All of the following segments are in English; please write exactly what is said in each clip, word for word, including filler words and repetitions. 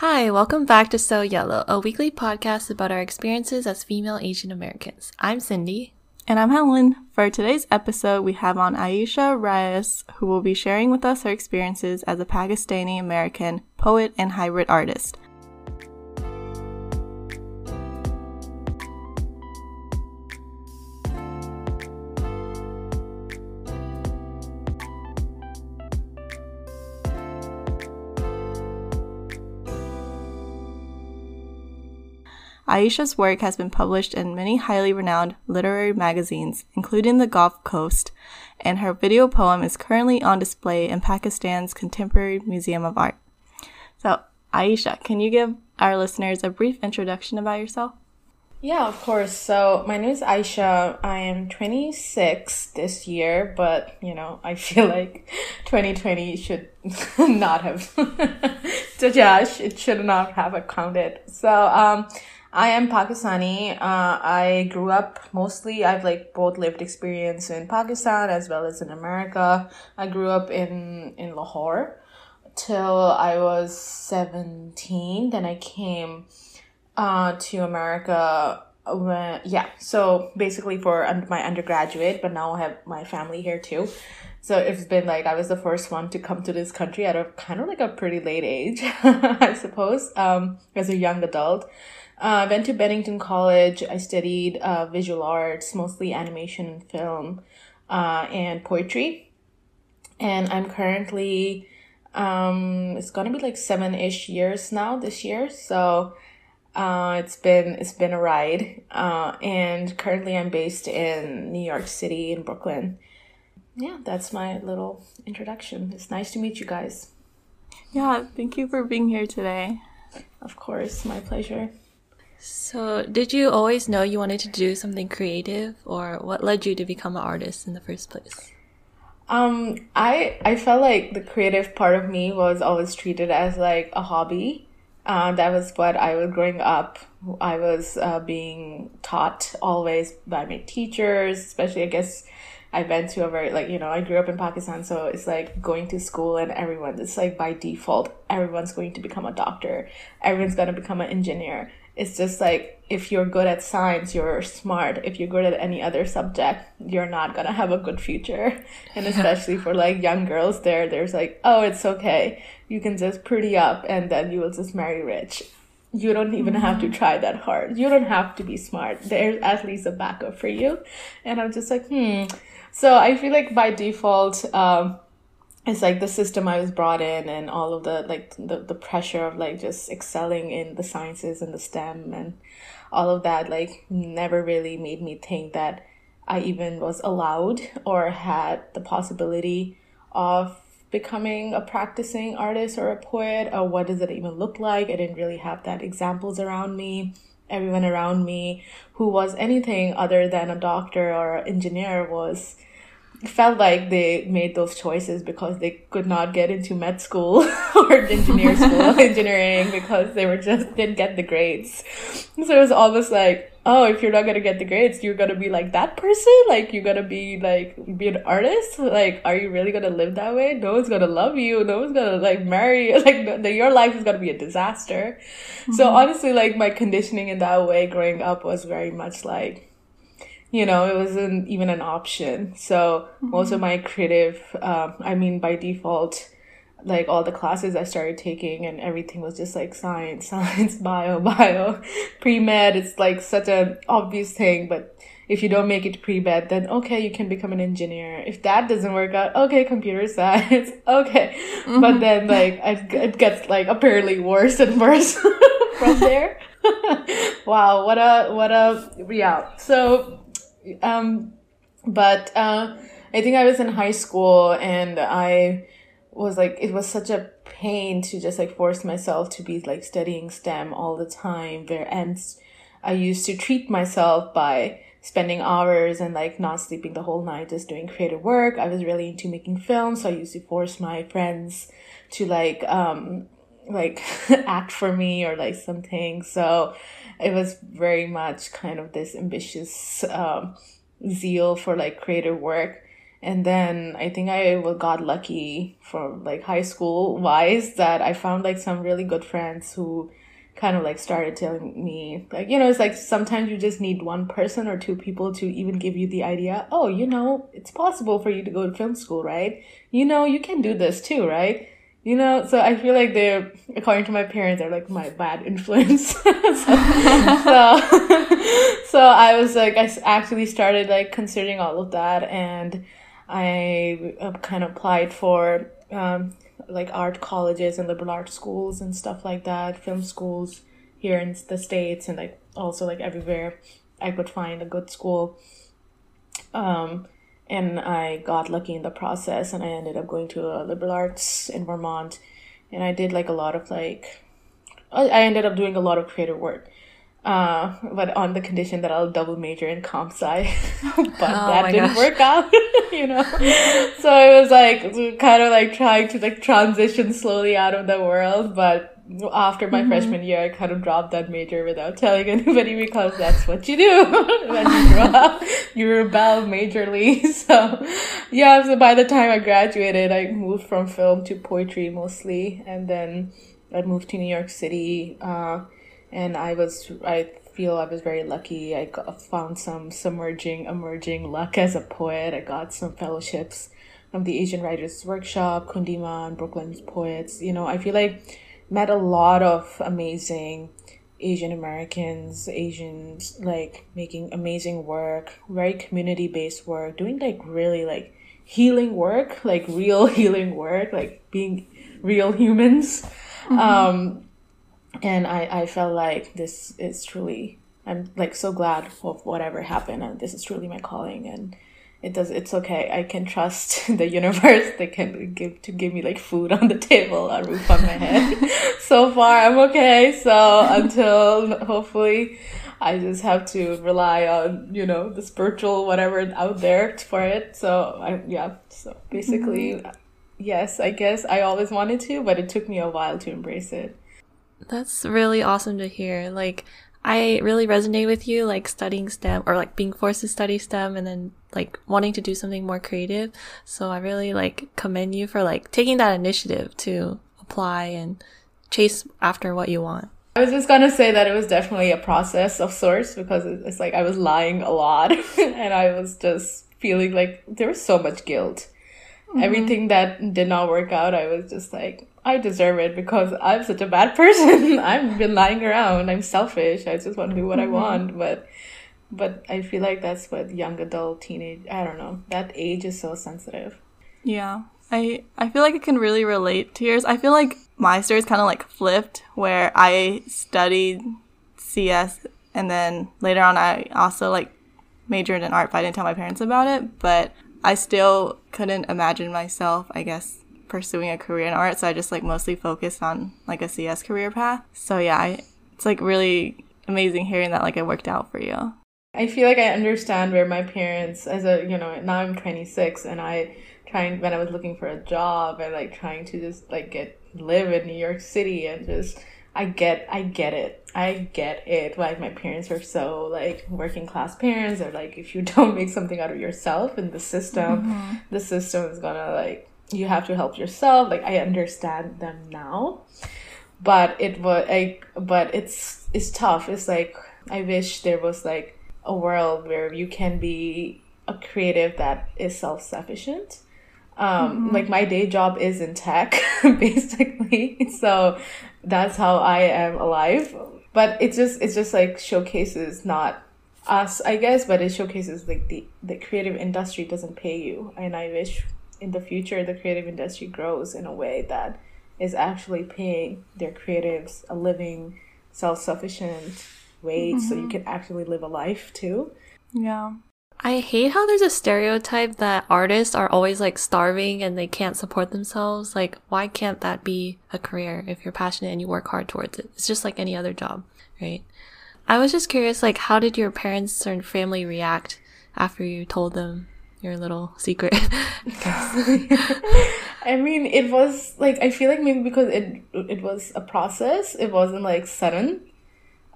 Hi, welcome back to So Yellow, a weekly podcast about our experiences as female Asian Americans. I'm Cindy. And I'm Helen. For today's episode, we have on Aisha Riaz, who will be sharing with us her experiences as a Pakistani American poet and hybrid artist. Aisha's work has been published in many highly renowned literary magazines, including the Gulf Coast, and her video poem is currently on display in Pakistan's Contemporary Museum of Art. So, Aisha, can you give our listeners a brief introduction about yourself? Yeah, of course. So, my name is Aisha. I am twenty-six this year, but, you know, I feel like twenty twenty should not have... Jajash, it should not have accounted. So, um... I am Pakistani. Uh, I grew up mostly, I've like both lived experience in Pakistan as well as in America. I grew up in, in Lahore till I was seventeen. Then I came uh, to America when, yeah, so basically for my undergraduate, but now I have my family here too. So it's been like I was the first one to come to this country at a kind of like a pretty late age, I suppose, um, as a young adult. I uh, went to Bennington College. I studied uh, visual arts, mostly animation and film, uh, and poetry. And I'm currently, um, it's gonna be like seven-ish years now this year. So uh, it's been it's been a ride. Uh, and currently, I'm based in New York City in Brooklyn. Yeah, that's my little introduction. It's nice to meet you guys. Yeah, thank you for being here today. Of course, my pleasure. So, did you always know you wanted to do something creative, or what led you to become an artist in the first place? Um, I I felt like the creative part of me was always treated as like a hobby. Uh, that was what I was growing up. I was uh, being taught always by my teachers, especially I guess I went to a very like, you know, I grew up in Pakistan, so it's like going to school and everyone, it's like by default, everyone's going to become a doctor. Everyone's going to become an engineer. It's just like, if you're good at science, you're smart. If you're good at any other subject, you're not going to have a good future. And especially for like young girls there, there's like, oh, it's okay. You can just pretty up and then you will just marry rich. You don't even mm-hmm. have to try that hard. You don't have to be smart. There's at least a backup for you. And I'm just like, hmm. So I feel like by default, um, it's like the system I was brought in and all of the like the, the pressure of like just excelling in the sciences and the STEM and all of that like never really made me think that I even was allowed or had the possibility of becoming a practicing artist or a poet, or what does it even look like. I didn't really have that examples around me. Everyone around me who was anything other than a doctor or engineer was felt like they made those choices because they could not get into med school or engineer school engineering because they were just didn't get the grades. So it was almost like, oh, if you're not going to get the grades, you're going to be like that person, like you're going to be like be an artist, like are you really going to live that way? No one's going to love you, no one's going to like marry you. Like no, your life is going to be a disaster. Mm-hmm. So honestly, like my conditioning in that way growing up was very much like, you know, it wasn't even an option. So mm-hmm. most of my creative, um, I mean, by default, like all the classes I started taking and everything was just like science, science, bio, bio, pre-med. It's like such an obvious thing. But if you don't make it pre-med, then okay, you can become an engineer. If that doesn't work out, okay, computer science, okay. Mm-hmm. But then like it, it gets like apparently worse and worse from there. Wow, what a, what a, yeah. So... Um, but, uh, I think I was in high school and I was like, it was such a pain to just like force myself to be like studying STEM all the time where, and I used to treat myself by spending hours and like not sleeping the whole night, just doing creative work. I was really into making films. So I used to force my friends to like, um, like act for me or like something. So it was very much kind of this ambitious um, zeal for like creative work. And then I think I got lucky for like high school wise that I found like some really good friends who kind of like started telling me like, you know, it's like sometimes you just need one person or two people to even give you the idea. Oh, you know, it's possible for you to go to film school, right? You know, you can do this too, right? You know, so I feel like they're, according to my parents, they're like my bad influence. so, so, so I was like, I actually started like considering all of that, and I kind of applied for um, like art colleges and liberal arts schools and stuff like that, film schools here in the States, and like also like everywhere I could find a good school. Um, And I got lucky in the process, and I ended up going to a liberal arts in Vermont. And I did like a lot of like, I ended up doing a lot of creative work. Uh, but on the condition that I'll double major in comp sci. but oh that didn't gosh. work out, you know. So it was like kind of like trying to like transition slowly out of the world. But after my mm-hmm. freshman year, I kind of dropped that major without telling anybody, because that's what you do when you grow up. You rebel majorly. So yeah, so by the time I graduated, I moved from film to poetry mostly. And then I moved to New York City, uh, and I was, I feel I was very lucky. I got, found some submerging, emerging luck as a poet. I got some fellowships from the Asian Writers' Workshop, Kundiman, Brooklyn's Poets. You know, I feel like met a lot of amazing Asian Americans, Asians, like making amazing work, very community-based work, doing like really like healing work, like real healing work, like being real humans. Mm-hmm. Um, and I, I felt like this is truly, I'm like so glad of whatever happened, and this is truly my calling, and it does, it's okay. I can trust the universe. They can give to give me like food on the table, a roof on my head. So far, I'm okay. So until hopefully I just have to rely on, you know, the spiritual, whatever out there for it. So I, yeah. So basically, mm-hmm. yes, I guess I always wanted to, but it took me a while to embrace it. That's really awesome to hear. Like, I really resonate with you, like studying STEM or like being forced to study STEM and then like wanting to do something more creative. So I really like commend you for like taking that initiative to apply and chase after what you want. I was just going to say that it was definitely a process of sorts, because it's like I was lying a lot and I was just feeling like there was so much guilt. Mm-hmm. Everything that did not work out, I was just like, I deserve it because I'm such a bad person. I've been lying around. I'm selfish. I just want to do what I want. But but I feel like that's what young adult, teenage, I don't know. That age is so sensitive. Yeah. I, I feel like I can really relate to yours. I feel like my story is kind of like flipped, where I studied C S and then later on I also like majored in art, but I didn't tell my parents about it. But I still couldn't imagine myself, I guess, pursuing a career in art, so I just like mostly focused on like a C S career path. So yeah, I, it's like really amazing hearing that like it worked out for you. I feel like I understand where my parents, as a, you know, now I'm twenty-six and I trying when I was looking for a job and like trying to just like get live in New York City, and just I get I get it I get it why my parents were so like working class parents. They're like, if you don't make something out of yourself in the system, mm-hmm. the system is gonna like, you have to help yourself. Like, I understand them now, but it was like, but it's it's tough. It's like, I wish there was like a world where you can be a creative that is self-sufficient. Um, mm-hmm. Like my day job is in tech, basically. So that's how I am alive. But it's just it's just like showcases not us, I guess, but it showcases like the the creative industry doesn't pay you, and I wish in the future the creative industry grows in a way that is actually paying their creatives a living, self-sufficient wage, mm-hmm. so you can actually live a life too. Yeah. I hate how there's a stereotype that artists are always like starving and they can't support themselves. Like, why can't that be a career if you're passionate and you work hard towards it? It's just like any other job, right? I was just curious, like, how did your parents and family react after you told them your little secret? I mean, it was like, I feel like maybe because it it was a process, it wasn't like sudden.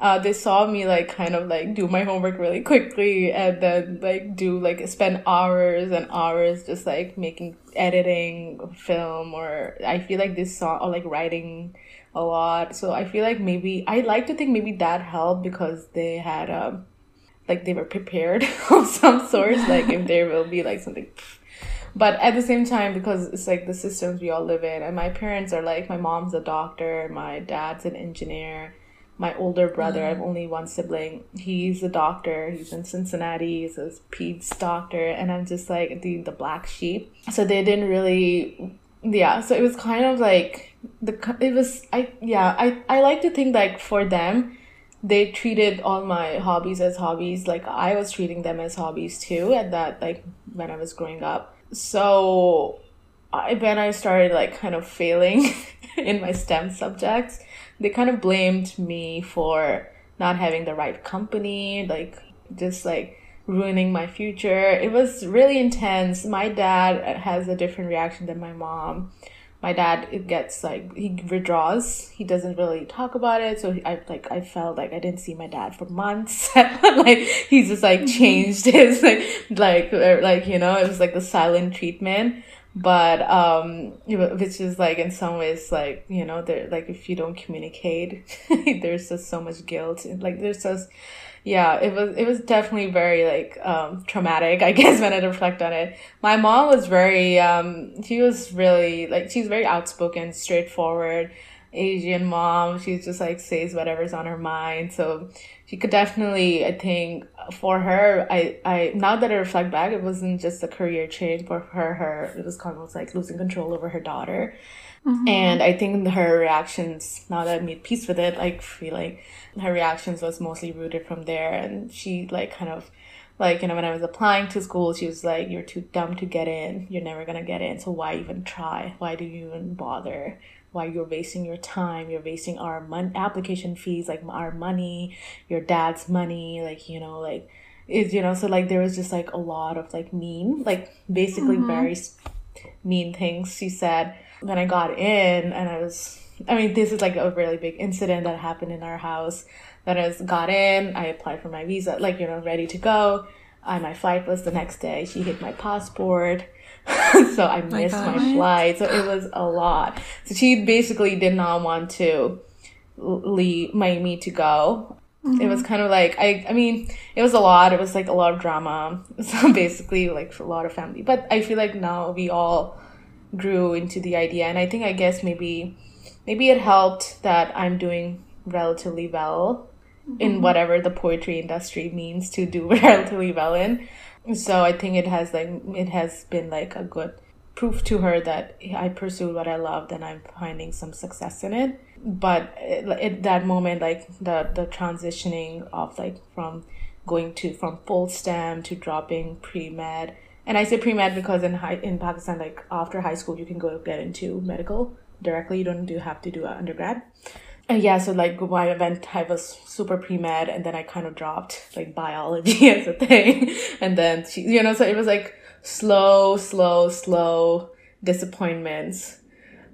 uh, they saw me like kind of like do my homework really quickly and then like do like spend hours and hours just like making editing film, or I feel like this song, or like writing a lot. So I feel like maybe I like to think maybe that helped because they had a like they were prepared of some sort, like if there will be like something. But at the same time, because it's like the systems we all live in, and my parents are like, my mom's a doctor, my dad's an engineer, my older brother, mm. I have only one sibling, he's a doctor, he's in Cincinnati, he's a peds doctor, and I'm just like the, the black sheep. So they didn't really, yeah, so it was kind of like, the it was, I yeah, I, I like to think like for them, they treated all my hobbies as hobbies, like I was treating them as hobbies too, at that, like when I was growing up. So I, when I started like kind of failing in my STEM subjects, they kind of blamed me for not having the right company, like just like ruining my future. It was really intense. My dad has a different reaction than my mom. My dad, it gets like, he withdraws. He doesn't really talk about it. So I like, I felt like I didn't see my dad for months. Like he's just like changed his like, like, like, you know, it was like the silent treatment. But, um, which is like, in some ways, like, you know, they're like, if you don't communicate, there's just so much guilt. Like there's just, yeah, it was, it was definitely very like, um, traumatic, I guess, when I reflect on it. My mom was very, um, she was really like, she's very outspoken, straightforward Asian mom. She's just like says whatever's on her mind. So she could definitely, I think for her, I, I, now that I reflect back, it wasn't just a career change for her, her, it was kind of like losing control over her daughter. Mm-hmm. And I think her reactions, now that I made peace with it, I feel like her reactions was mostly rooted from there. And she like kind of like, you know, when I was applying to school, she was like, you're too dumb to get in. You're never going to get in. So why even try? Why do you even bother? Why you're wasting your time? You're wasting our mon- application fees, like our money, your dad's money, like, you know, like, is, you know, so like there was just like a lot of like mean, like basically mm-hmm. very mean things she said. When I got in and I was, I mean, this is like a really big incident that happened in our house. That I was, got in, I applied for my visa, like, you know, ready to go. I, my flight was the next day. She hit my passport. So I missed my, my flight. So it was a lot. So she basically did not want to leave my, me to go. Mm-hmm. It was kind of like, I, I mean, it was a lot. It was like a lot of drama. So basically like for a lot of family. But I feel like now we all grew into the idea, and I think I guess maybe maybe it helped that I'm doing relatively well mm-hmm. in whatever the poetry industry means to do relatively well in. So I think it has like it has been like a good proof to her that I pursued what I loved and I'm finding some success in it. But at that moment, like the the transitioning of like from going to from full STEM to dropping pre-med. And I say pre-med because in high, in Pakistan, like after high school, you can go get into medical directly. You don't do have to do an undergrad. And yeah, so like I went, I was super pre-med, and then I kind of dropped like biology as a thing. And then, she, you know, so it was like slow, slow, slow disappointments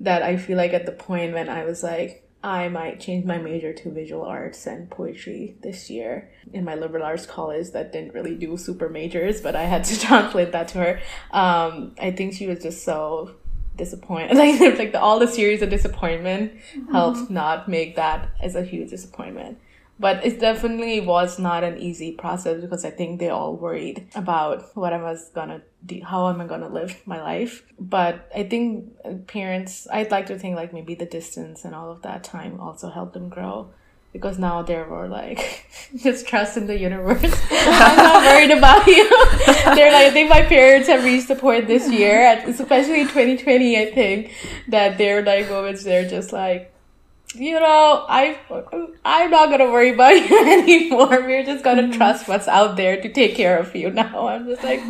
that I feel like at the point when I was like, I might change my major to visual arts and poetry this year in my liberal arts college that didn't really do super majors, but I had to translate that to her. Um, I think she was just so disappointed. Like, like the, all the series of disappointment mm-hmm. helped not make that as a huge disappointment. But it definitely was not an easy process because I think they all worried about what I was gonna do, how am I gonna live my life. But I think parents, I'd like to think like maybe the distance and all of that time also helped them grow, because now they were like, just trust in the universe. I'm not worried about you. They're like, I think my parents have reached the point this year, especially twenty twenty, I think, that they're like, oh, it's, they're just like, you know, I, I'm not going to worry about you anymore. We're just going to mm-hmm. trust what's out there to take care of you now. I'm just like,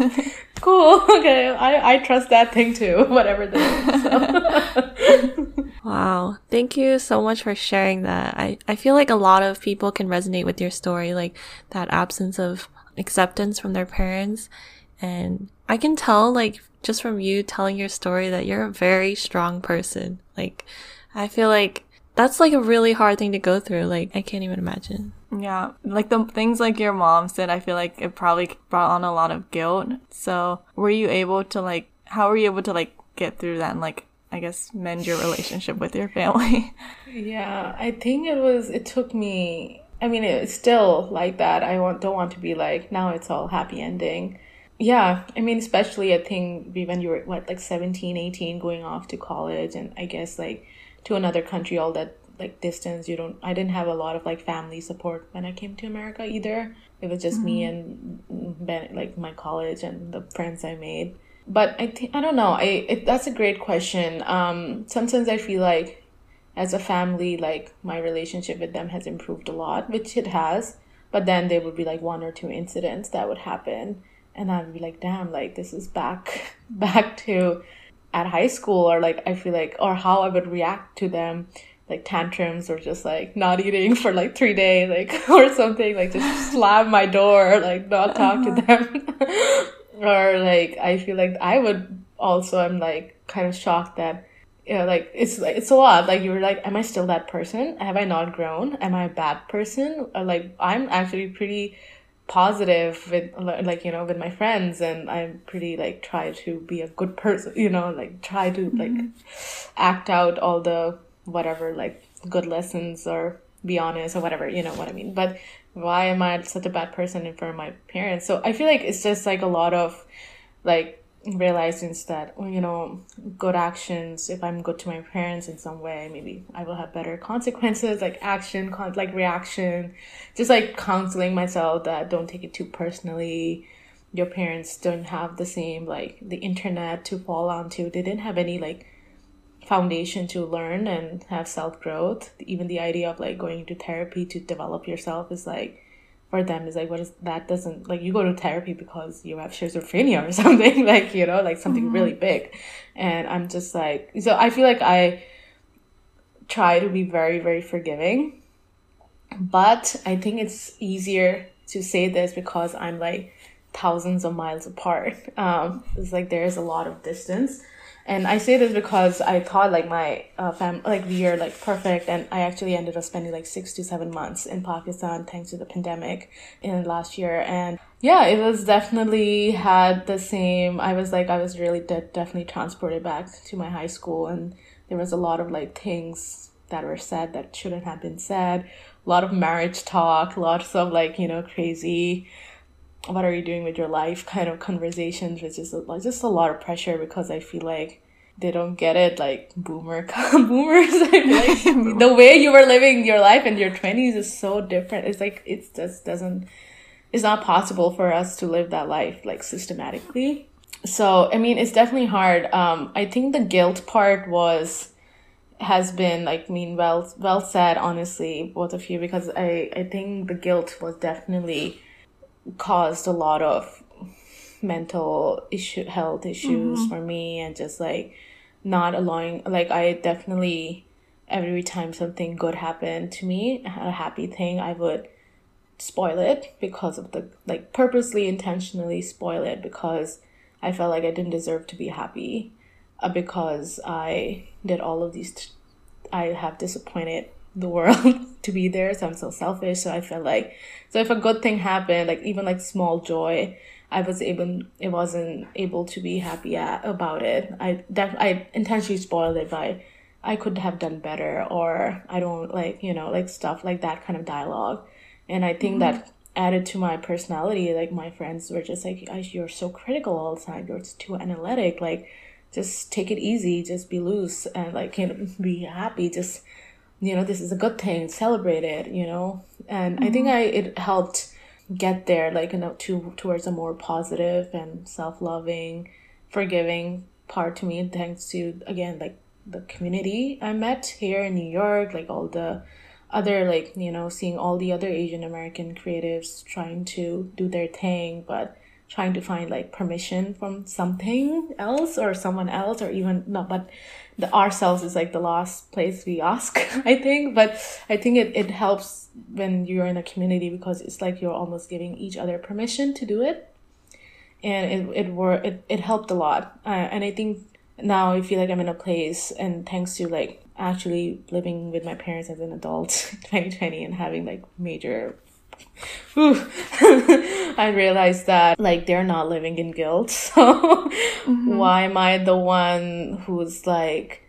cool. Okay. I, I trust that thing too, whatever that is. So. Wow. Thank you so much for sharing that. I, I feel like a lot of people can resonate with your story, like that absence of acceptance from their parents. And I can tell, like, just from you telling your story that you're a very strong person. Like, I feel like that's like a really hard thing to go through. Like, I can't even imagine. Yeah, like the things like your mom said, I feel like it probably brought on a lot of guilt. So were you able to like, how were you able to like get through that and like, I guess, mend your relationship with your family? Yeah, I think it was, it took me, I mean, it's still like that. I want, don't want to be like, now it's all happy ending. Yeah, I mean, especially I think when you were, what, like seventeen, eighteen, going off to college and I guess like to another country, all that like distance, you don't, I didn't have a lot of like family support when I came to America either. It was just mm-hmm. me and Ben, like my college and the friends I made. But I think, I don't know, I it, that's a great question. Um, sometimes I feel like as a family, like my relationship with them has improved a lot, which it has. But then there would be like one or two incidents that would happen. And I'd be like, damn, like this is back, back to at high school, or like, I feel like, or how I would react to them, like tantrums or just like not eating for like three days, like, or something, like just slam my door, or, like not talk to them. Or like, I feel like I would also, I'm like kind of shocked that, you know, like, it's like, it's a lot. Like you were like, am I still that person? Have I not grown? Am I a bad person? Or like, I'm actually pretty positive with like, you know, with my friends, and I'm pretty like try to be a good person, you know, like try to like mm-hmm. act out all the whatever, like good lessons or be honest or whatever, you know what I mean. But why am I such a bad person in front of my parents? So I feel like it's just like a lot of like realizing that, you know, good actions, if I'm good to my parents in some way, maybe I will have better consequences, like action, con- like reaction, just like counseling myself that don't take it too personally. Your parents don't have the same, like the internet to fall onto. They didn't have any like foundation to learn and have self-growth. Even the idea of like going to therapy to develop yourself is like, for them is like, what is that? Doesn't like, you go to therapy because you have schizophrenia or something, like, you know, like something mm-hmm. really big. And I'm just like, so I feel like I try to be very, very forgiving, but I think it's easier to say this because I'm like thousands of miles apart. Um, it's like there is a lot of distance. And I say this because I thought like my uh, family, like we are like perfect. And I actually ended up spending like six to seven months in Pakistan thanks to the pandemic in last year. And yeah, it was definitely had the same, I was like, I was really de- definitely transported back to my high school. And there was a lot of like things that were said that shouldn't have been said. A lot of marriage talk, lots of like, you know, crazy, what are you doing with your life kind of conversations, which is a, just a lot of pressure because I feel like they don't get it, like boomer boomers. I feel like the way you were living your life in your twenties is so different. It's like it just doesn't, it's not possible for us to live that life like systematically. So I mean, it's definitely hard. Um, I think the guilt part was has been like mean well well said, honestly, both of you, because I I think the guilt was definitely caused a lot of mental issue health issues mm-hmm. for me, and just like not allowing, like I definitely every time something good happened to me, a happy thing, I would spoil it because of the like purposely intentionally spoil it because I felt like I didn't deserve to be happy uh, because I did all of these t- I have disappointed the world to be there, so I'm so selfish. So I feel like, so if a good thing happened, like even like small joy, I was able, it wasn't able to be happy at, about it. I def, I intentionally spoiled it by, I could have done better, or I don't like, you know, like stuff like that kind of dialogue. And I think mm-hmm. that added to my personality. Like my friends were just like, you're so critical all the time. You're too analytic. Like, just take it easy. Just be loose and like, you know, be happy. Just, you know, this is a good thing, celebrate it, you know. And mm-hmm. I think I it helped get there, like, you know, to towards a more positive and self-loving, forgiving part to me, thanks to, again, like the community I met here in New York, like all the other, like, you know, seeing all the other Asian American creatives trying to do their thing, but trying to find like permission from something else or someone else, or even no, but the ourselves is like the last place we ask, I think. But I think it, it helps when you're in a community, because it's like you're almost giving each other permission to do it. And it it were it, it helped a lot. Uh, and I think now I feel like I'm in a place, and thanks to like actually living with my parents as an adult in twenty twenty and having like major I realized that like they're not living in guilt, so mm-hmm. why am I the one who's like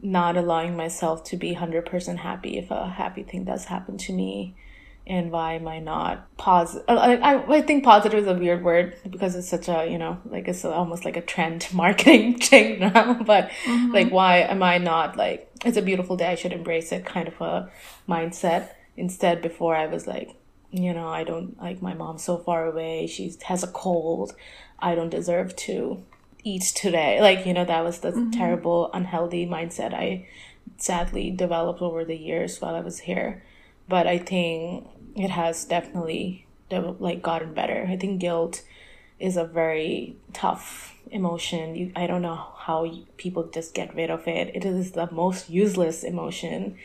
not allowing myself to be one hundred percent happy if a happy thing does happen to me? And why am I not positive? I, I, I think positive is a weird word because it's such a, you know, like it's almost like a trend marketing thing now. But mm-hmm. like, why am I not like, it's a beautiful day, I should embrace it kind of a mindset. Instead, before I was like, you know, I don't like my mom's so far away. She has a cold. I don't deserve to eat today. Like, you know, that was the mm-hmm. terrible, unhealthy mindset I sadly developed over the years while I was here. But I think it has definitely like gotten better. I think guilt is a very tough emotion. You, I don't know how you, people just get rid of it. It is the most useless emotion.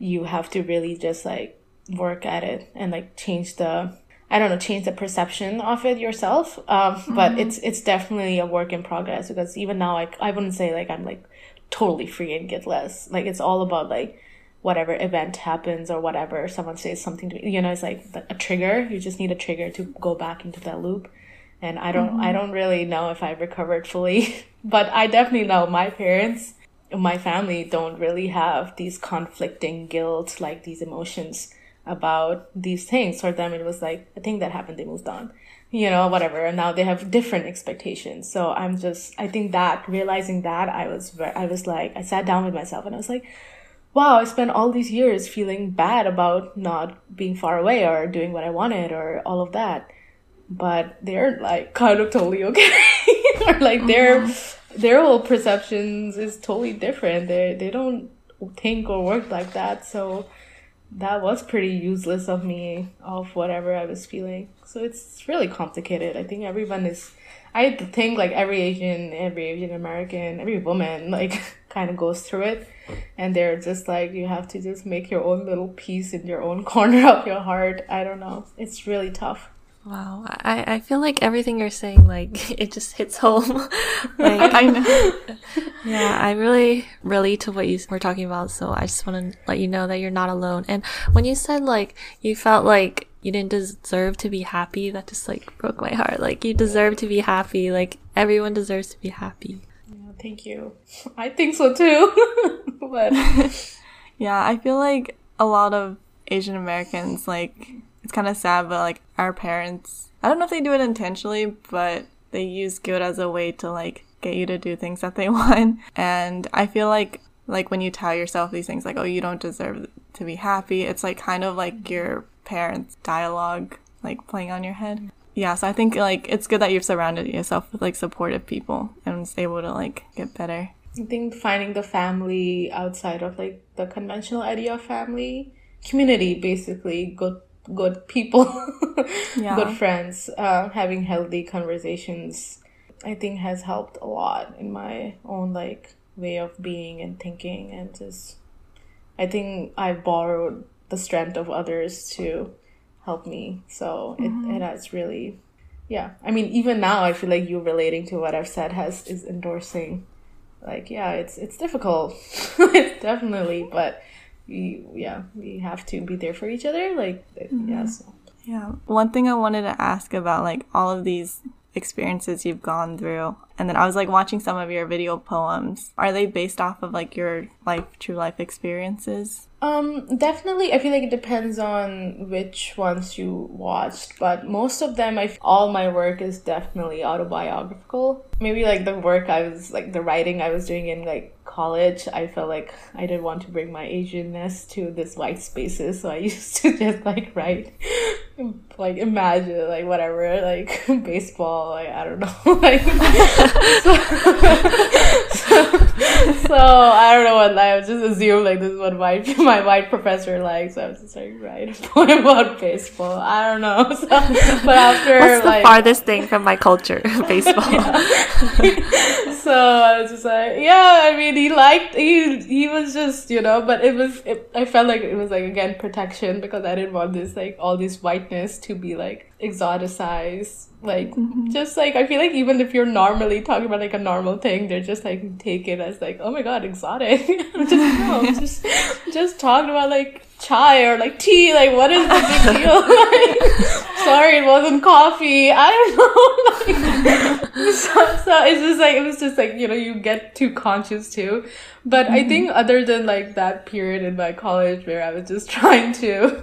You have to really just like work at it and like change the, I don't know, change the perception of it yourself. Um, mm-hmm. But it's it's definitely a work in progress, because even now I, I wouldn't say like I'm like totally free and guiltless. Like it's all about like whatever event happens or whatever, someone says something to me, you know, it's like a trigger. You just need a trigger to go back into that loop. And I don't, mm-hmm. I don't really know if I've recovered fully, but I definitely know my parents, my family don't really have these conflicting guilt, like these emotions about these things. For them, it was like, a thing that happened, they moved on, you know, whatever. And now they have different expectations. So I'm just, I think that realizing that I was, I was like, I sat down with myself and I was like, wow, I spent all these years feeling bad about not being far away or doing what I wanted or all of that. But they're like kind of totally okay. Or like their mm-hmm. their whole perceptions is totally different. They they don't think or work like that. So that was pretty useless of me, of whatever I was feeling. So it's really complicated. I think everyone is I think like every Asian, every Asian American, every woman like kind of goes through it. And they're just like, you have to just make your own little piece in your own corner of your heart. I don't know. It's really tough. Wow. I, I feel like everything you're saying, like, it just hits home. Like, I know. Yeah, I really relate to what you were talking about. So I just want to let you know that you're not alone. And when you said, like, you felt like you didn't deserve to be happy, that just, like, broke my heart. Like, you deserve to be happy. Like, everyone deserves to be happy. Thank you. I think so too. But yeah, I feel like a lot of Asian Americans, like, it's kind of sad, but like our parents, I don't know if they do it intentionally, but they use guilt as a way to like get you to do things that they want. And I feel like like when you tell yourself these things, like, oh, you don't deserve to be happy, it's like kind of like your parents' dialogue like playing on your head. Yeah, so I think, like, it's good that you've surrounded yourself with, like, supportive people and was able to, like, get better. I think finding the family outside of, like, the conventional idea of family, community, basically, good good people, yeah. Good friends, uh, having healthy conversations, I think has helped a lot in my own, like, way of being and thinking. And just, I think I borrowed the strength of others to help me, so it, mm-hmm. it has really, yeah, I mean, even now I feel like you relating to what I've said has is endorsing, like, yeah, it's it's difficult. It's definitely, but we, yeah, we have to be there for each other, like, mm-hmm. yeah, so. Yeah, one thing I wanted to ask about, like, all of these experiences you've gone through, and then I was like watching some of your video poems, are they based off of like your life true life experiences? Um definitely, I feel like it depends on which ones you watched, but most of them, I f- all my work is definitely autobiographical. Maybe like the work I was like the writing I was doing in like college, I felt like I didn't want to bring my Asianness to this white spaces, so I used to just like write like imagine like whatever, like baseball, like I don't know, like so, so, so I don't know what, I would just assume like this is what my, my white professor likes, so I was just like write a poem about baseball, I don't know, so, but after what's the like, farthest thing from my culture, baseball. Yeah. So I was just like, yeah, I mean, he liked, he he was just, you know, but it was, it, I felt like it was like, again, protection, because I didn't want this, like, all this whiteness to be like exoticized. Like, mm-hmm. just like, I feel like even if you're normally talking about like a normal thing, they're just like, take it as like, oh my God, exotic. just, no, just, just talking about like chai or like tea, like what is the big deal? Like, sorry, it wasn't coffee. I don't know. Like, so, so it's just like, it was just like, you know, you get too conscious too. But mm-hmm. I think other than like that period in my college where I was just trying to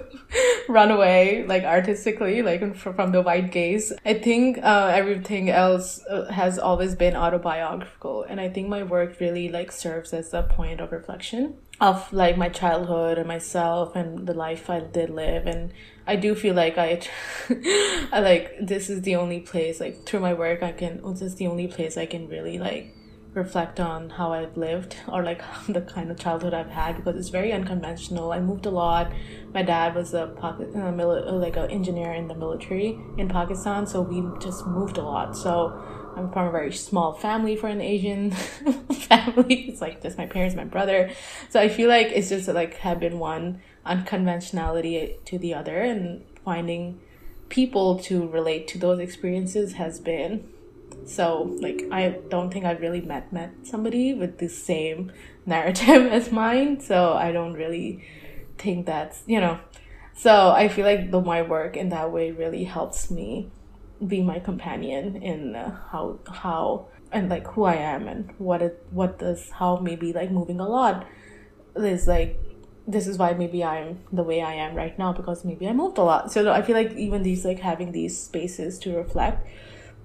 run away, like artistically, like from the white gaze, I think uh, everything else has always been autobiographical. And I think my work really like serves as a point of reflection of like my childhood and myself and the life I did live. And I do feel like I, I like, this is the only place, like through my work, I can, this is the only place I can really like reflect on how I've lived or like the kind of childhood I've had, because it's very unconventional. I moved a lot. My dad was a uh, mili- like an engineer in the military in Pakistan, so we just moved a lot. So I'm from a very small family for an Asian family. It's like just my parents, my brother. So I feel like it's just like have been one unconventionality to the other, and finding people to relate to those experiences has been. So, like, I don't think I've really met, met somebody with the same narrative as mine. So I don't really think that's, you know. So I feel like the, my work in that way really helps me be my companion in uh, how, how and, like, who I am and what it, what does, how maybe, like, moving a lot is, like, this is why maybe I'm the way I am right now, because maybe I moved a lot. So I feel like even these, like, having these spaces to reflect,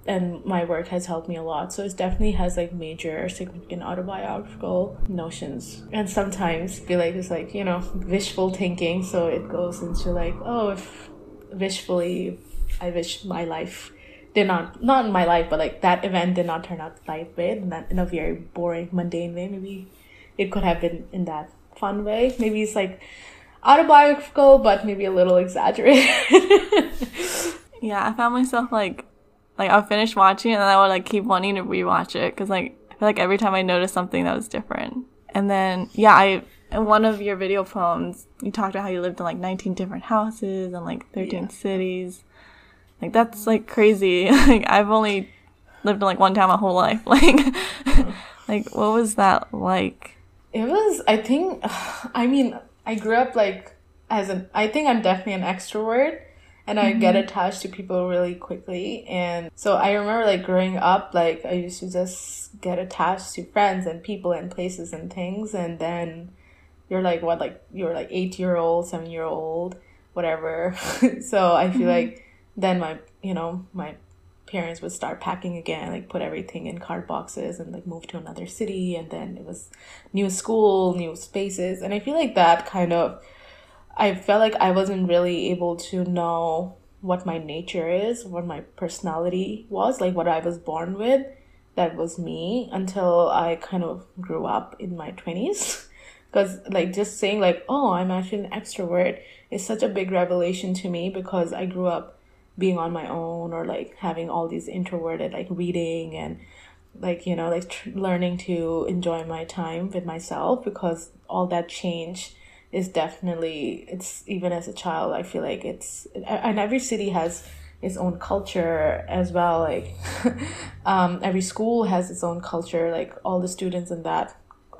and my work has helped me a lot. So it definitely has like major significant autobiographical notions, and sometimes feel like it's like, you know, wishful thinking. So it goes into like, oh, if wishfully I wish my life did not not my life but like that event did not turn out like way, and that in a very boring mundane way, maybe it could have been in that fun way. Maybe it's like autobiographical but maybe a little exaggerated. Yeah, I found myself like Like, I'll finish watching it, and then I would, like, keep wanting to rewatch it. Because, like, I feel like every time I noticed something that was different. And then, yeah, I in one of your video poems, you talked about how you lived in, like, nineteen different houses and, like, thirteen yeah. cities. Like, that's, like, crazy. Like, I've only lived in, like, one town my whole life. Like, like, what was that like? It was, I think, I mean, I grew up, like, as an, I think I'm definitely an extrovert. And I mm-hmm. get attached to people really quickly. And so I remember, like, growing up, like, I used to just get attached to friends and people and places and things. And then you're, like, what, like, you're, like, eight-year-old, seven-year-old, whatever. So I feel mm-hmm. like then my, you know, my parents would start packing again, like, put everything in card boxes and, like, move to another city. And then it was new school, new spaces. And I feel like that kind of... I felt like I wasn't really able to know what my nature is, what my personality was, like what I was born with, that was me, until I kind of grew up in my twenties. Because like just saying like, oh, I'm actually an extrovert is such a big revelation to me, because I grew up being on my own or like having all these introverted like reading and like, you know, like tr- learning to enjoy my time with myself, because all that change is definitely, it's even as a child, I feel like it's, and every city has its own culture as well, like um, every school has its own culture, like all the students in that,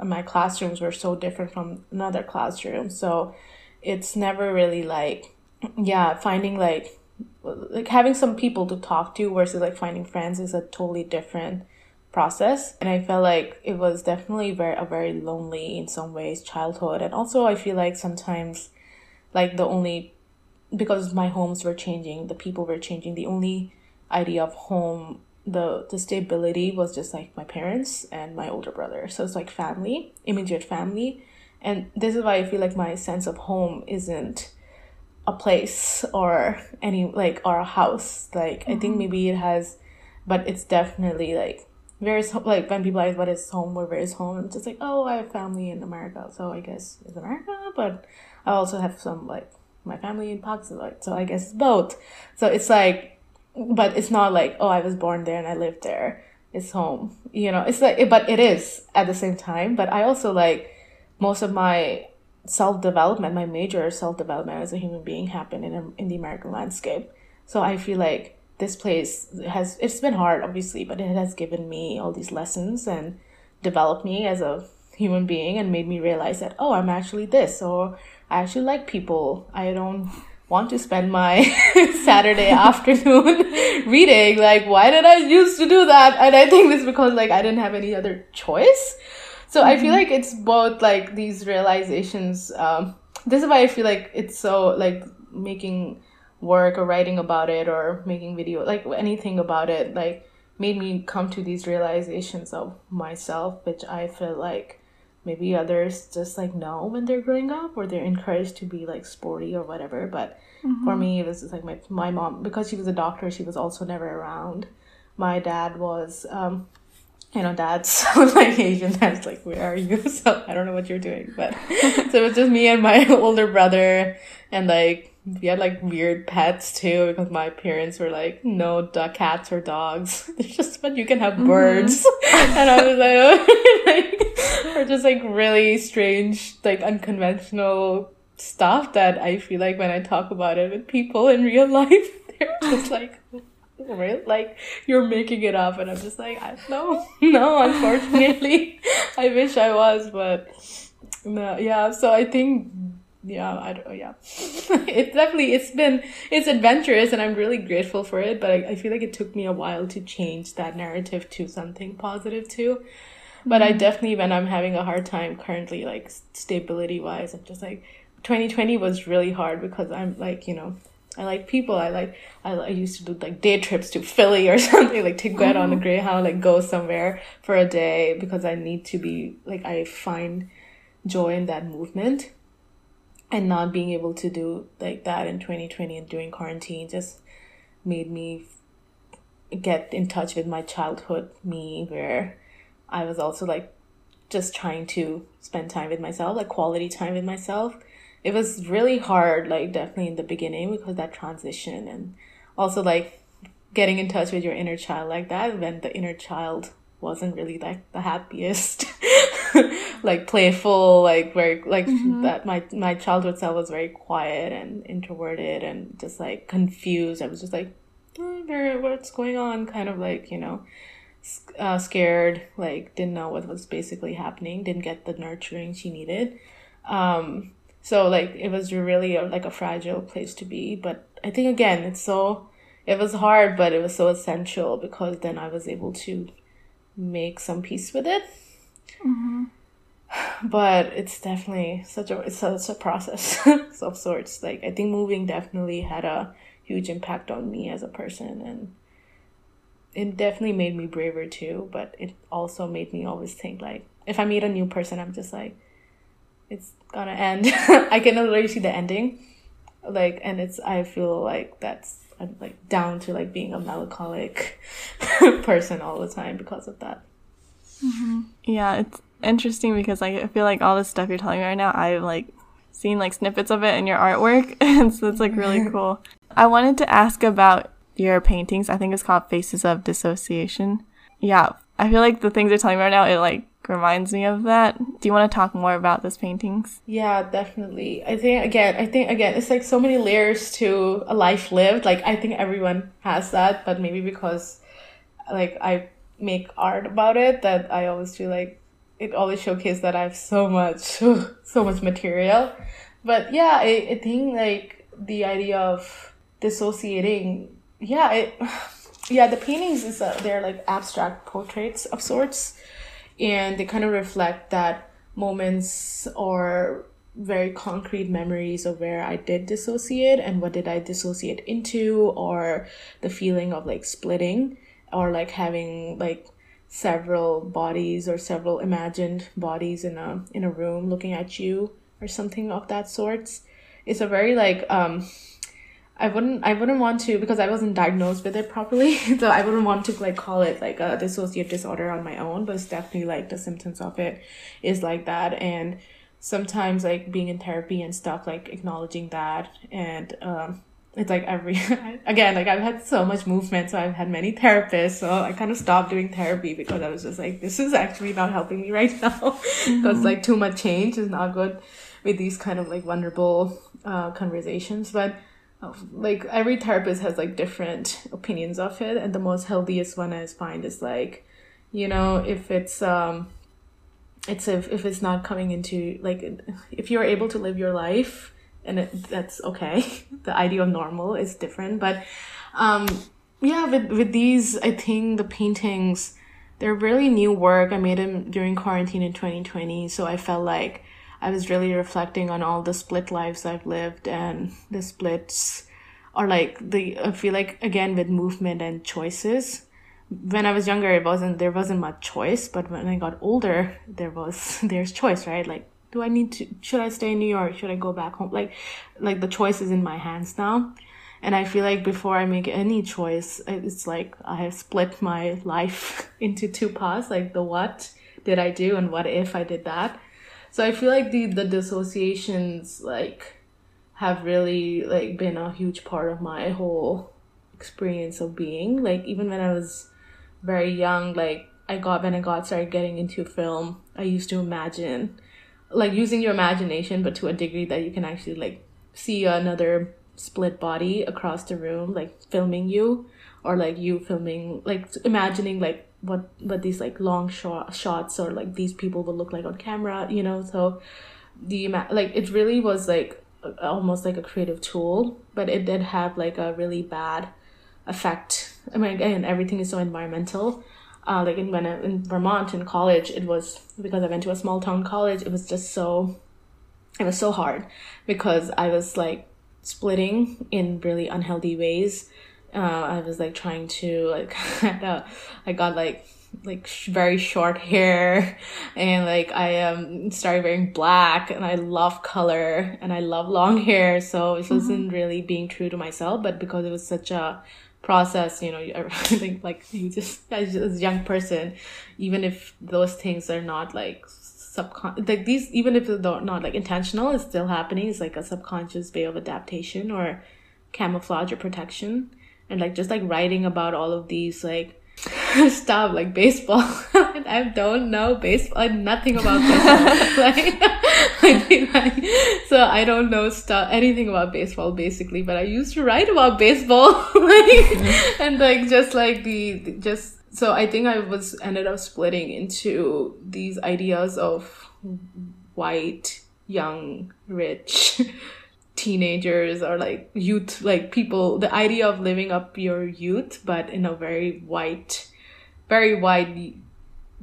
my classrooms were so different from another classroom, so it's never really like, yeah, finding like, like having some people to talk to versus like finding friends is a totally different process. And I felt like it was definitely very a very lonely in some ways childhood. And also I feel like sometimes like the only, because my homes were changing, the people were changing, the only idea of home, the the stability was just like my parents and my older brother. So it's like family, immediate family. And this is why I feel like my sense of home isn't a place or any like or a house, like mm-hmm. I think maybe it has, but it's definitely like various, like when people ask what is home or where is home, I'm just like, oh, I have family in America, so I guess it's America, but I also have some like my family in Pakistan, so I guess it's both. So it's like, but it's not like, oh, I was born there and I lived there. is home. You know, it's like, but it is at the same time. But I also, like, most of my self-development, my major self-development as a human being happened in, a, in the American landscape. So I feel like this place has, it's been hard, obviously, but it has given me all these lessons and developed me as a human being and made me realize that, oh, I'm actually this, or I actually like people. I don't want to spend my Saturday afternoon reading. Like, why did I used to do that? And I think it's because, like, I didn't have any other choice. So mm-hmm. I feel like it's both, like, these realizations. Um, this is why I feel like it's so, like, making work or writing about it or making video, like, anything about it, like, made me come to these realizations of myself, which I feel like maybe others just, like, know when they're growing up, or they're encouraged to be, like, sporty or whatever. But mm-hmm. for me, it was just, like, my, my mom, because she was a doctor, she was also never around. My dad was, um, you know, dads sound like Asian. Dad's like, where are you? So I don't know what you're doing. But so it was just me and my older brother, and, like, we had, like, weird pets too, because my parents were like, no do- cats or dogs. It's just, but you can have mm-hmm. birds. And I was like, like, we're just, like, really strange, like, unconventional stuff that I feel like when I talk about it with people in real life, they're just like, real, like, you're making it up. And I'm just like, I no, no, unfortunately. I wish I was, but no, yeah. So I think yeah I don't yeah it definitely it's been it's adventurous, and I'm really grateful for it, but I, I feel like it took me a while to change that narrative to something positive too. But mm-hmm. I definitely, when I'm having a hard time currently, like, stability wise, I'm just like, twenty twenty was really hard, because I'm like, you know, I like people. I like I, I used to do, like, day trips to Philly or something, like, to get on a Greyhound, like, go somewhere for a day, because I need to be, like, I find joy in that movement. And not being able to do, like, that in twenty twenty and during quarantine just made me get in touch with my childhood me, where I was also, like, just trying to spend time with myself, like, quality time with myself. It was really hard, like, definitely in the beginning, because that transition, and also, like, getting in touch with your inner child like that, when the inner child wasn't really, like, the happiest like, playful, like, very, like, mm-hmm. that my my childhood self was very quiet and introverted and just, like, confused. I was just like, oh, what's going on, kind of, like, you know, uh, scared, like, didn't know what was basically happening, didn't get the nurturing she needed. Um so, like, it was really a, like, a fragile place to be. But I think, again, it's so it was hard, but it was so essential, because then I was able to make some peace with it. Mm-hmm. But it's definitely such a it's such a process of sorts. Like, I think moving definitely had a huge impact on me as a person, and it definitely made me braver too. But it also made me always think, like, if I meet a new person, I'm just like, it's gonna end. I can already see the ending, like, and it's I feel like that's I'm like down to, like, being a melancholic person all the time because of that. Mm-hmm. Yeah, it's interesting, because, like, I feel like all this stuff you're telling me right now, I've, like, seen, like, snippets of it in your artwork, and so it's, like, really cool. I wanted to ask about your paintings. I think it's called Faces of Dissociation. Yeah, I feel like the things you're telling me right now, it, like, reminds me of that. Do you want to talk more about those paintings? Yeah, definitely. I think, again, I think, again, it's, like, so many layers to a life lived. Like, I think everyone has that, but maybe because, like, I make art about it, that I always feel like it always showcases that I have so much so much material. But yeah, I, I think, like, the idea of dissociating, yeah it, yeah the paintings is uh, they're, like, abstract portraits of sorts, and they kind of reflect that moments or very concrete memories of where I did dissociate, and what did I dissociate into, or the feeling of, like, splitting, or, like, having, like, several bodies or several imagined bodies in a in a room looking at you, or something of that sorts. It's a very, like, um I wouldn't I wouldn't want to, because I wasn't diagnosed with it properly, so I wouldn't want to, like, call it, like, a dissociative disorder on my own, but it's definitely, like, the symptoms of it is like that. And sometimes, like, being in therapy and stuff, like, acknowledging that, and um it's like every, again, like I've had so much movement, so I've had many therapists, so I kind of stopped doing therapy because I was just like, this is actually not helping me right now. Mm-hmm. Because like too much change is not good with these kind of like vulnerable uh, conversations. But like every therapist has like different opinions of it, and the most healthiest one I find is like, you know, if it's um it's if, if it's not coming into like, if you're able to live your life, and it, that's okay. The idea of normal is different, but um yeah, with with these, I think the paintings, they're really new work. I made them during quarantine in twenty twenty, so I felt like I was really reflecting on all the split lives I've lived, and the splits are like the, I feel like again with movement and choices. When I was younger, it wasn't, there wasn't much choice, but when I got older, there was, there's choice, right? Like, do I need to, should I stay in New York? Should I go back home? Like, like the choice is in my hands now. And I feel like before I make any choice, it's like I have split my life into two parts, like the what did I do and what if I did that. So I feel like the, the dissociations like have really like been a huge part of my whole experience of being. Like even when I was very young, like I got when I got started getting into film, I used to imagine like using your imagination, but to a degree that you can actually like see another split body across the room, like filming you, or like you filming, like imagining like what what these like long shot shots or like these people will look like on camera, you know. So the like it really was like almost like a creative tool, but it did have like a really bad effect. I mean, again, everything is so environmental. Uh, like in, when I, in Vermont in college, it was because I went to a small town college. It was just so, it was so hard because I was like splitting in really unhealthy ways. Uh, I was like trying to like I got like like sh- very short hair, and like I um started wearing black, and I love color and I love long hair, so it wasn't mm-hmm. really being true to myself. But because it was such a process, you know, I think like you just as a young person, even if those things are not like subcon like these, even if they're not like intentional, it's still happening. It's like a subconscious way of adaptation or camouflage or protection. And like just like writing about all of these like stuff like baseball. I don't know baseball, nothing about baseball. like, like, like, so I don't know stuff anything about baseball basically, but I used to write about baseball. like, mm-hmm. And like just like the, the just so I think I was ended up splitting into these ideas of white, young, rich. Teenagers or like youth, like people, the idea of living up your youth, but in a very white, very white,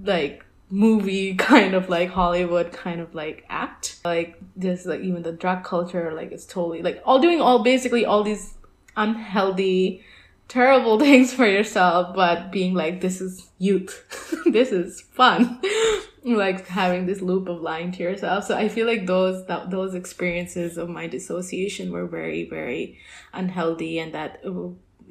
like movie kind of like Hollywood kind of like act. Like this, like even the drug culture, like it's totally like all doing all basically all these unhealthy, terrible things for yourself, but being like, this is youth, this is fun. Like having this loop of lying to yourself. So I feel like those that, those experiences of my dissociation were very, very unhealthy, and that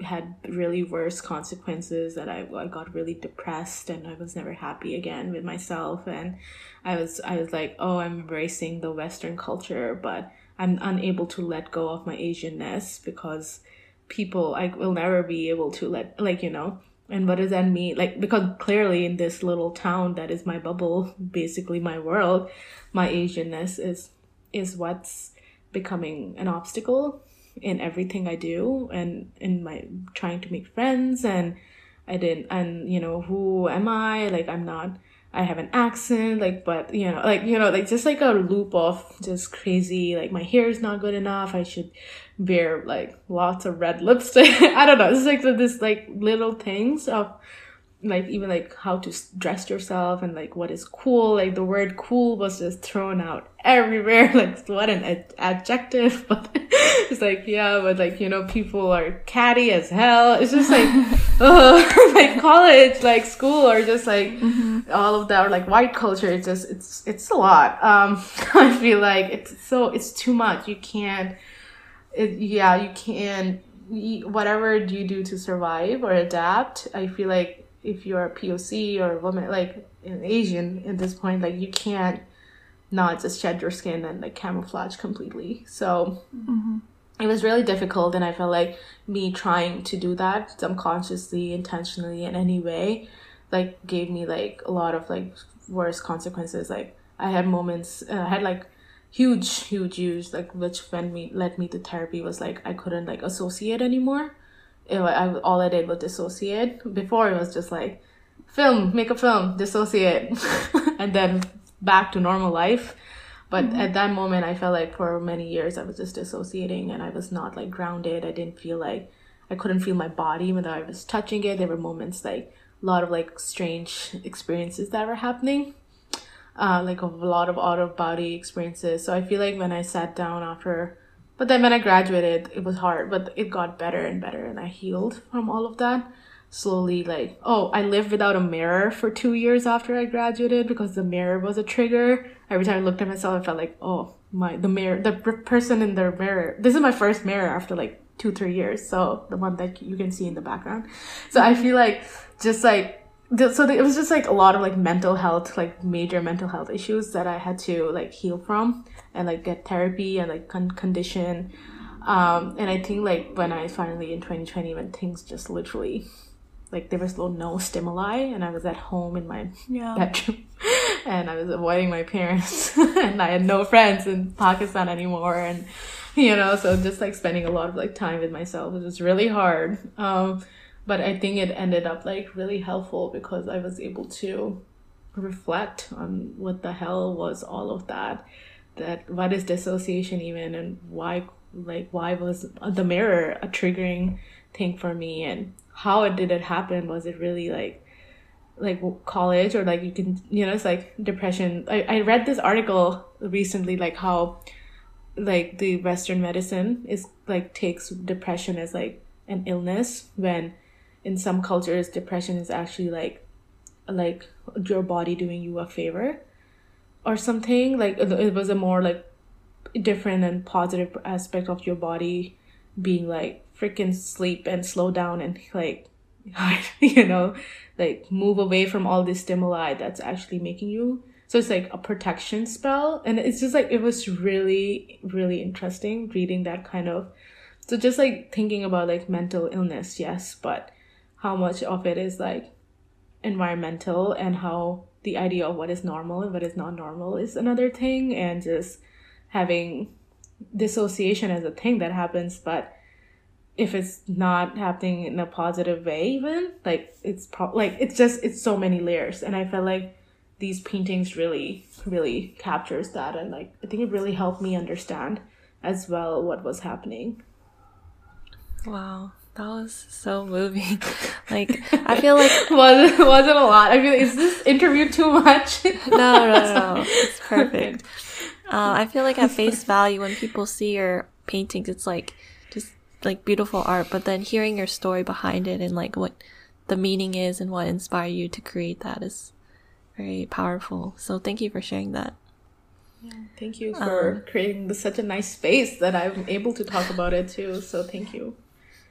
had really worse consequences, that I, I got really depressed, and I was never happy again with myself. And I was I was like, oh, I'm embracing the Western culture, but I'm unable to let go of my Asianness because people, I will never be able to let, like, you know. And what does that mean? Like, because clearly in this little town that is my bubble, basically my world, my Asianness is is what's becoming an obstacle in everything I do, and in my trying to make friends. And I didn't, and you know, who am I? Like, I'm not, I have an accent, like, but you know, like, you know, like just like a loop of just crazy, like my hair is not good enough, I should wear like lots of red lipstick. I don't know, it's like so this like little things of like even like how to dress yourself, and like what is cool, like the word cool was just thrown out everywhere, like what an ad- adjective, but it's like, yeah, but like, you know, people are catty as hell. It's just like uh, like college, like school, or just like mm-hmm. all of that, or like white culture. It's just it's it's a lot. um I feel like it's so it's too much. You can't It, yeah, you can, whatever you do to survive or adapt, I feel like if you're a P O C or a woman, like an Asian at this point, like you can't not just shed your skin and like camouflage completely. So mm-hmm. it was really difficult, and I felt like me trying to do that subconsciously, intentionally, in any way, like, gave me, like, a lot of, like, worse consequences. Like, I had moments, uh, I had, like, huge, huge, huge, like, which when me, led me to therapy was, like, I couldn't, like, associate anymore. It, I, all I did was dissociate. Before, it was just, like, film, make a film, dissociate, and then back to normal life. But mm-hmm. at that moment, I felt like for many years, I was just dissociating, and I was not, like, grounded. I didn't feel like, I couldn't feel my body whether I was touching it. There were moments, like, a lot of, like, strange experiences that were happening, uh, like a lot of out-of-body experiences. So I feel like when I sat down after, but then when I graduated, it was hard, but it got better and better, and I healed from all of that. Slowly, like, oh, I lived without a mirror for two years after I graduated because the mirror was a trigger. Every time I looked at myself, I felt like, oh, my, the mirror, the person in the mirror. This is my first mirror after like two, three years. So the one that you can see in the background. So I feel like just like, so it was just like a lot of like mental health, like major mental health issues that I had to like heal from and like get therapy and like con- condition. Um, and I think like when I finally in twenty twenty, when things just literally... like there was no stimuli, and I was at home in my yeah. bedroom, and I was avoiding my parents, and I had no friends in Pakistan anymore, and you know, so just like spending a lot of like time with myself, it was really hard. Um, but I think it ended up like really helpful because I was able to reflect on what the hell was all of that, that what is dissociation even, and why like why was the mirror a triggering thing for me, and how it did it happen? Was it really like like college, or like you can, you know, it's like depression. I, I read this article recently, like how like the Western medicine is like takes depression as like an illness, when in some cultures depression is actually like like your body doing you a favor or something. Like it was a more like different and positive aspect of your body being like freaking sleep and slow down and like, you know, like move away from all this stimuli that's actually making you. So it's like a protection spell. And it's just like, it was really, really interesting reading that kind of, so just like thinking about like mental illness. Yes. But how much of it is like environmental, and how the idea of what is normal and what is not normal is another thing. And just having dissociation as a thing that happens, but if it's not happening in a positive way, even like it's pro- like it's just it's so many layers. And I felt like these paintings really, really captures that, and like I think it really helped me understand as well what was happening. Wow, that was so moving. Like I feel like was wasn't a lot. I feel like, is this interview too much? no, no, no, no, it's perfect. Uh, I feel like at face value, when people see your paintings, it's like just. Like beautiful art, but then hearing your story behind it and like what the meaning is and what inspired you to create that is very powerful. So thank you for sharing that. Yeah, thank you for um, creating this, such a nice space that I'm able to talk about it too. So thank you.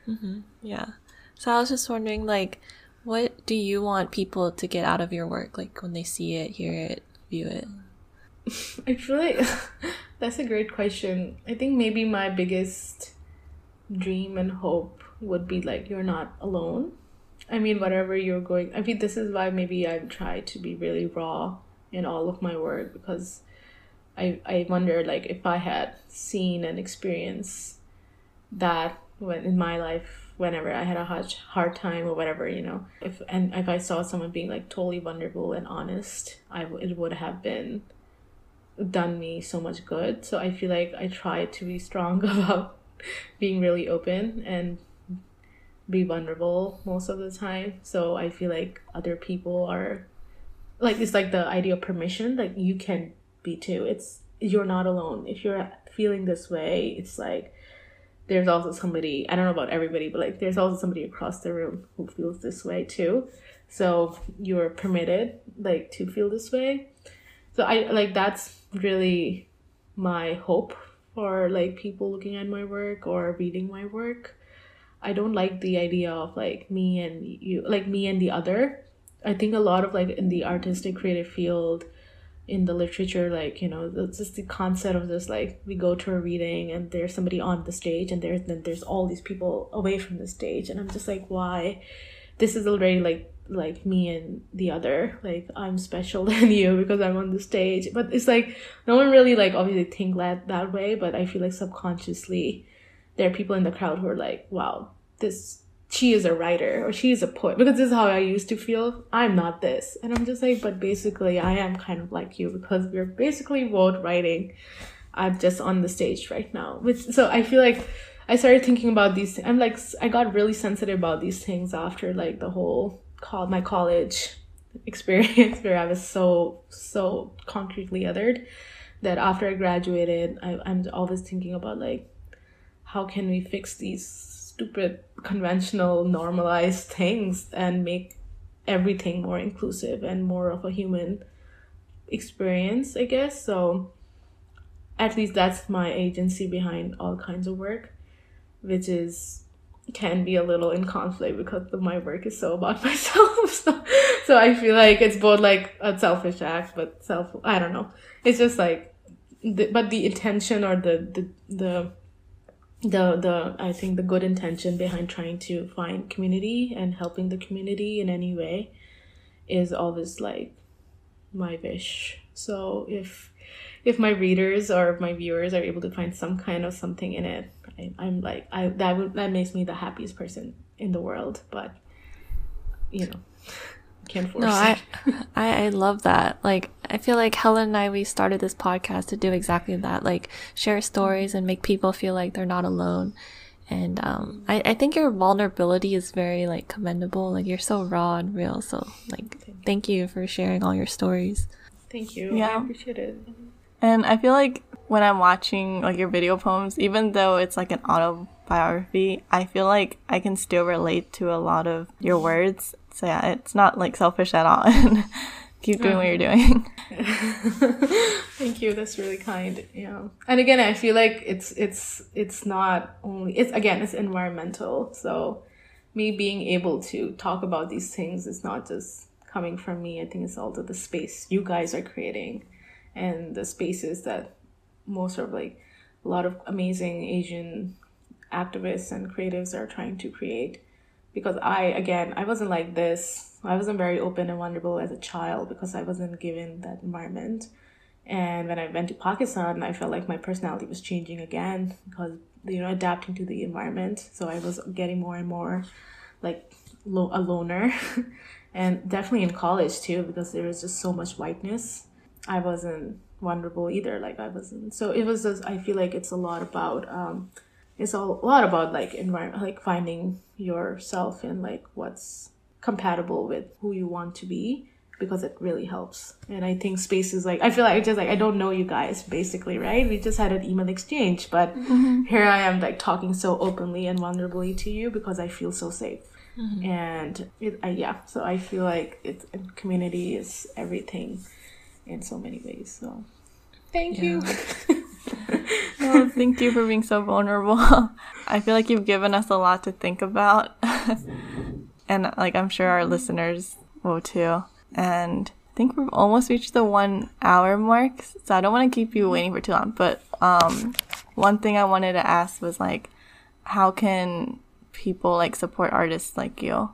Mm-hmm, yeah. So I was just wondering, like, what do you want people to get out of your work? Like when they see it, hear it, view it? I feel like that's a great question. I think maybe my biggest dream and hope would be like you're not alone. I mean, whatever you're going, I mean, this is why maybe I try to be really raw in all of my work, because I I wonder like if I had seen and experienced that when in my life, whenever I had a hard hard time or whatever, you know, if and if I saw someone being like totally vulnerable and honest, I w- it would have been done me so much good. So I feel like I try to be strong about being really open and be vulnerable most of the time. So I feel like other people are like, it's like the idea of permission, like you can be too. It's you're not alone. If you're feeling this way, it's like there's also somebody, I don't know about everybody, but like there's also somebody across the room who feels this way too. So you're permitted like to feel this way. So I like that's really my hope. Or like people looking at my work or reading my work. I don't like the idea of like me and you, like me and the other. I think a lot of like in the artistic creative field, in the literature, like, you know, it's just the concept of this, like, we go to a reading and there's somebody on the stage and there's then there's all these people away from the stage, and I'm just like, why? This is already like like me and the other, like, I'm special than you because I'm on the stage. But it's like no one really, like, obviously think that that way, but I feel like subconsciously there are people in the crowd who are like, wow, this, she is a writer or she is a poet, because this is how I used to feel. I'm not this. And I'm just like, but basically I am kind of like you, because we're basically both writing. I'm just on the stage right now. Which, so I feel like I started thinking about these. I'm like, I got really sensitive about these things after, like, the whole call my college experience, where I was so, so concretely othered that after I graduated, I, I'm always thinking about, like, how can we fix these stupid, conventional, normalized things and make everything more inclusive and more of a human experience, I guess. So at least that's my agency behind all kinds of work, which is can be a little in conflict because my work is so about myself. so, so I feel like it's both like a selfish act, but self, I don't know. It's just like, the, but the intention or the, the, the, the the I think the good intention behind trying to find community and helping the community in any way is always like my wish. So if if my readers or my viewers are able to find some kind of something in it, I, I'm like I that would that makes me the happiest person in the world. But you know, can't force no, I, it. I I love that. Like, I feel like Helen and I, we started this podcast to do exactly that, like share stories and make people feel like they're not alone. And um, I, I think your vulnerability is very, like, commendable. Like, you're so raw and real. So, like, thank you for sharing all your stories. Thank you. Yeah. I appreciate it. And I feel like when I'm watching, like, your video poems, even though it's like an autobiography, I feel like I can still relate to a lot of your words. So yeah, it's not like selfish at all. Keep doing what you're doing. Thank you. That's really kind. Yeah. And again, I feel like it's it's it's not only it's again it's environmental. So me being able to talk about these things is not just coming from me. I think it's also the space you guys are creating, and the spaces that most of like a lot of amazing Asian activists and creatives are trying to create. Because I, again, I wasn't like this. I wasn't very open and vulnerable as a child because I wasn't given that environment. And when I went to Pakistan, I felt like my personality was changing again because, you know, adapting to the environment. So I was getting more and more like lo- a loner. And definitely in college too, because there was just so much whiteness. I wasn't vulnerable either. Like I wasn't. So it was just, I feel like it's a lot about, um, it's all, a lot about like environment, like finding yourself and like what's compatible with who you want to be, because it really helps. And I think spaces like, I feel like just like I don't know you guys basically, right? We just had an email exchange, but mm-hmm. here I am like talking so openly and vulnerably to you because I feel so safe. Mm-hmm. And it, I, yeah, so I feel like it's community is everything in so many ways. So thank yeah. you. No, thank you for being so vulnerable. I feel like you've given us a lot to think about. And like I'm sure our listeners will too. And I think we've almost reached the one hour mark, so I don't want to keep you waiting for too long. But um, one thing I wanted to ask was like, how can people like support artists like you?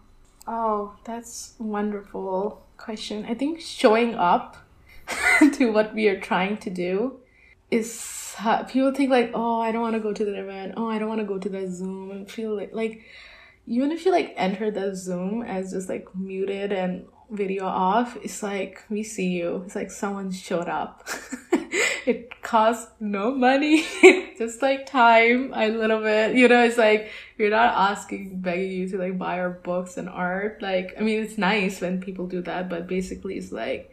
Oh, that's a wonderful question. I think showing up to what we are trying to do is uh, people think like, oh, I don't want to go to that event. Oh, I don't want to go to that Zoom. And feel like, like even if you like enter the Zoom as just like muted and video off, it's like we see you. It's like someone showed up. It costs no money, just like time a little bit. You know, it's like we're not asking, begging you to like buy our books and art. Like, I mean, it's nice when people do that, but basically, it's like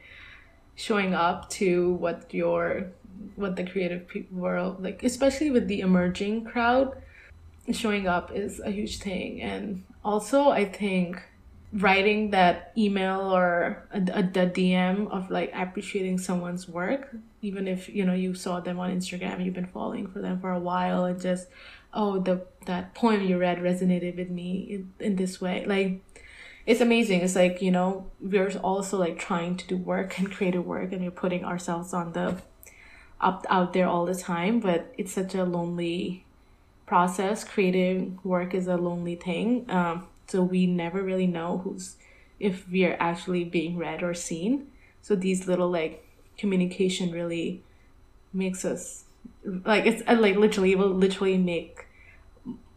showing up to what your what the creative world, like especially with the emerging crowd, showing up is a huge thing. And also I think writing that email or a, a, the D M of like appreciating someone's work, even if you know you saw them on Instagram, you've been following for them for a while, and just, oh, the that poem you read resonated with me in, in this way. Like it's amazing. It's like, you know, we're also like trying to do work and creative work, and we're putting ourselves on the up out there all the time, but it's such a lonely process. Creative work is a lonely thing. Um, so we never really know who's, if we are actually being read or seen. So these little like communication really makes us like, it's like literally, it will literally make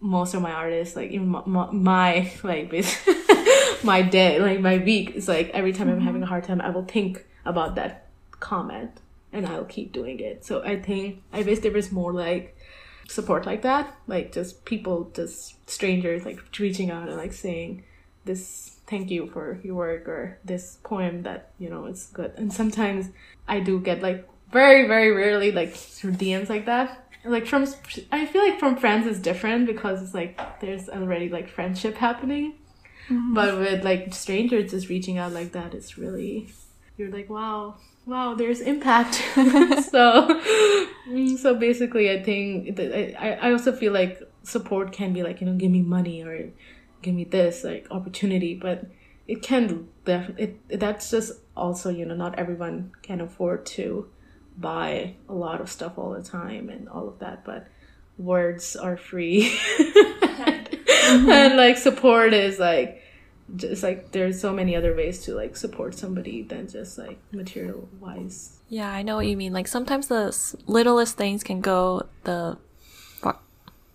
most of my artists, like even my, my like my day, like my week. It's like every time mm-hmm. I'm having a hard time, I will think about that comment and I'll keep doing it. So I think I wish there was more like support like that, like just people, just strangers, like reaching out and like saying this, thank you for your work, or this poem that, you know, it's good. And sometimes I do get like very, very rarely like D Ms like that. Like from, I feel like from friends is different because it's like there's already like friendship happening. Mm-hmm. But with like strangers just reaching out like that, it's really, you're like, wow, wow, there's impact. so, so basically I think that I, I also feel like support can be like, you know, give me money or give me this like opportunity, but it can definitely, that's just also, you know, not everyone can afford to buy a lot of stuff all the time and all of that, but words are free. Mm-hmm. And like support is like, just like there's so many other ways to like support somebody than just like material wise. Yeah, I know what you mean. Like sometimes the littlest things can go the far-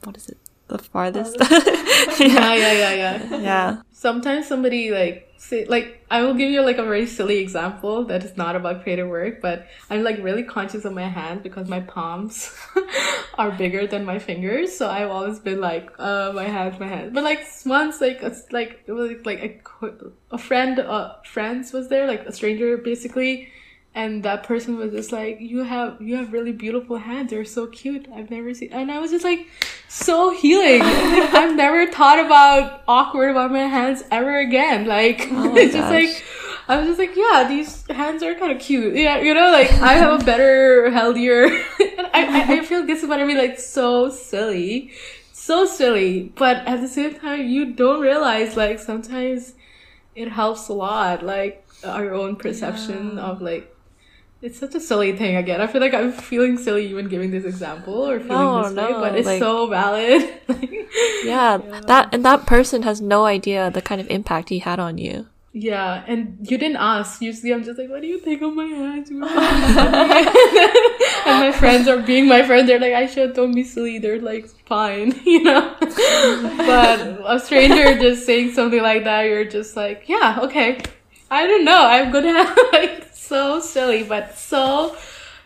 what is it the farthest. yeah. yeah yeah yeah yeah sometimes somebody like say, like I will give you like a very silly example that is not about creative work, but I'm like really conscious of my hands because my palms are bigger than my fingers, so I've always been like uh my hands my hands but like once like a, like it was like a, a friend uh friends was there, like a stranger basically, and that person was just like, you have you have really beautiful hands, they're so cute, I've never seen. And I was just like, so healing. Like, I've never thought about awkward about my hands ever again. Like, oh it's gosh. Just like I was just like, yeah, these hands are kind of cute. Yeah, you know, like I have a better, healthier. And I, I I feel this is what I mean, like so silly, so silly. But at the same time, you don't realize like sometimes it helps a lot, like our own perception yeah. of like. It's such a silly thing again. I feel like I'm feeling silly even giving this example or feeling no, this no, way, but it's like, so valid. yeah, yeah, that and that person has no idea the kind of impact he had on you. Yeah, and you didn't ask. Usually I'm just like, what do you think of my hands? and my friends are being my friends. They're like, Aisha, don't be silly. They're like, fine, you know? But a stranger just saying something like that, you're just like, yeah, okay. I don't know. I'm going to have like... So silly, but so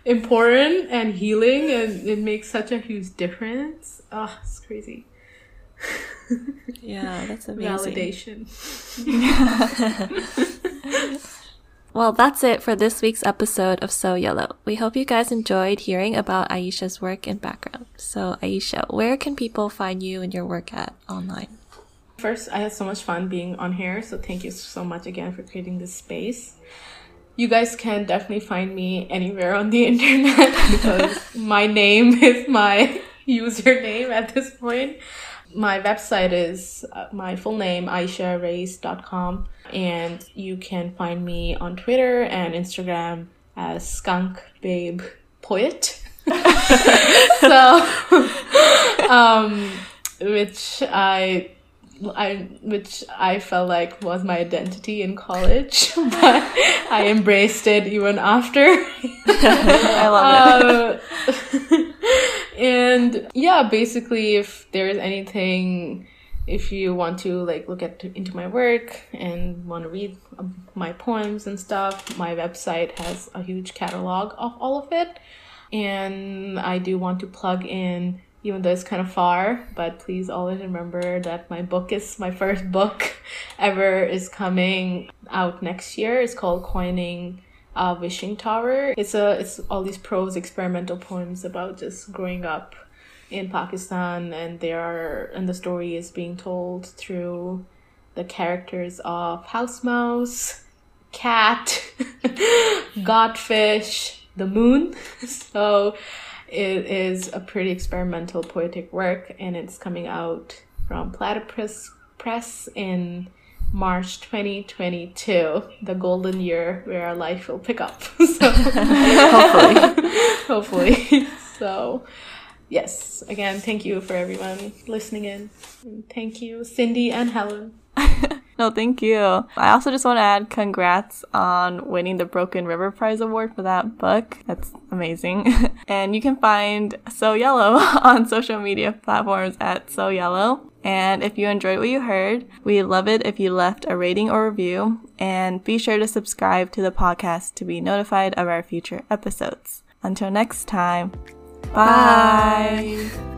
important and healing, and it makes such a huge difference. Oh, it's crazy. Yeah, that's amazing. Validation. Well, that's it for this week's episode of So Yellow. We hope you guys enjoyed hearing about Aisha's work and background. So, Aisha, where can people find you and your work at online? First, I had so much fun being on here, so thank you so much again for creating this space. You guys can definitely find me anywhere on the internet because my name is my username at this point. My website is my full name, Aisha Riaz dot com. And you can find me on Twitter and Instagram as Skunk Babe Poet. so, um, which I... I, which I felt like was my identity in college, but I embraced it even after. I love it. Uh, and yeah, basically, if there is anything, if you want to like look at into my work and want to read my poems and stuff, my website has a huge catalog of all of it. And I do want to plug in, even though it's kind of far, but please always remember that my book is, my first book ever is coming out next year. It's called Coining a Wishing Tower. It's a it's all these prose experimental poems about just growing up in Pakistan, and they are and the story is being told through the characters of House Mouse, Cat, Godfish, the Moon. So it is a pretty experimental poetic work, and it's coming out from Platypus Press in March twenty twenty-two, the golden year where our life will pick up. So hopefully. Hopefully. So yes, again, thank you for everyone listening in. And thank you, Cindy and Helen. No, thank you. I also just want to add congrats on winning the Broken River Prize Award for that book. That's amazing. And you can find So Yellow on social media platforms at So Yellow. And if you enjoyed what you heard, we'd love it if you left a rating or review. And be sure to subscribe to the podcast to be notified of our future episodes. Until next time, bye! Bye.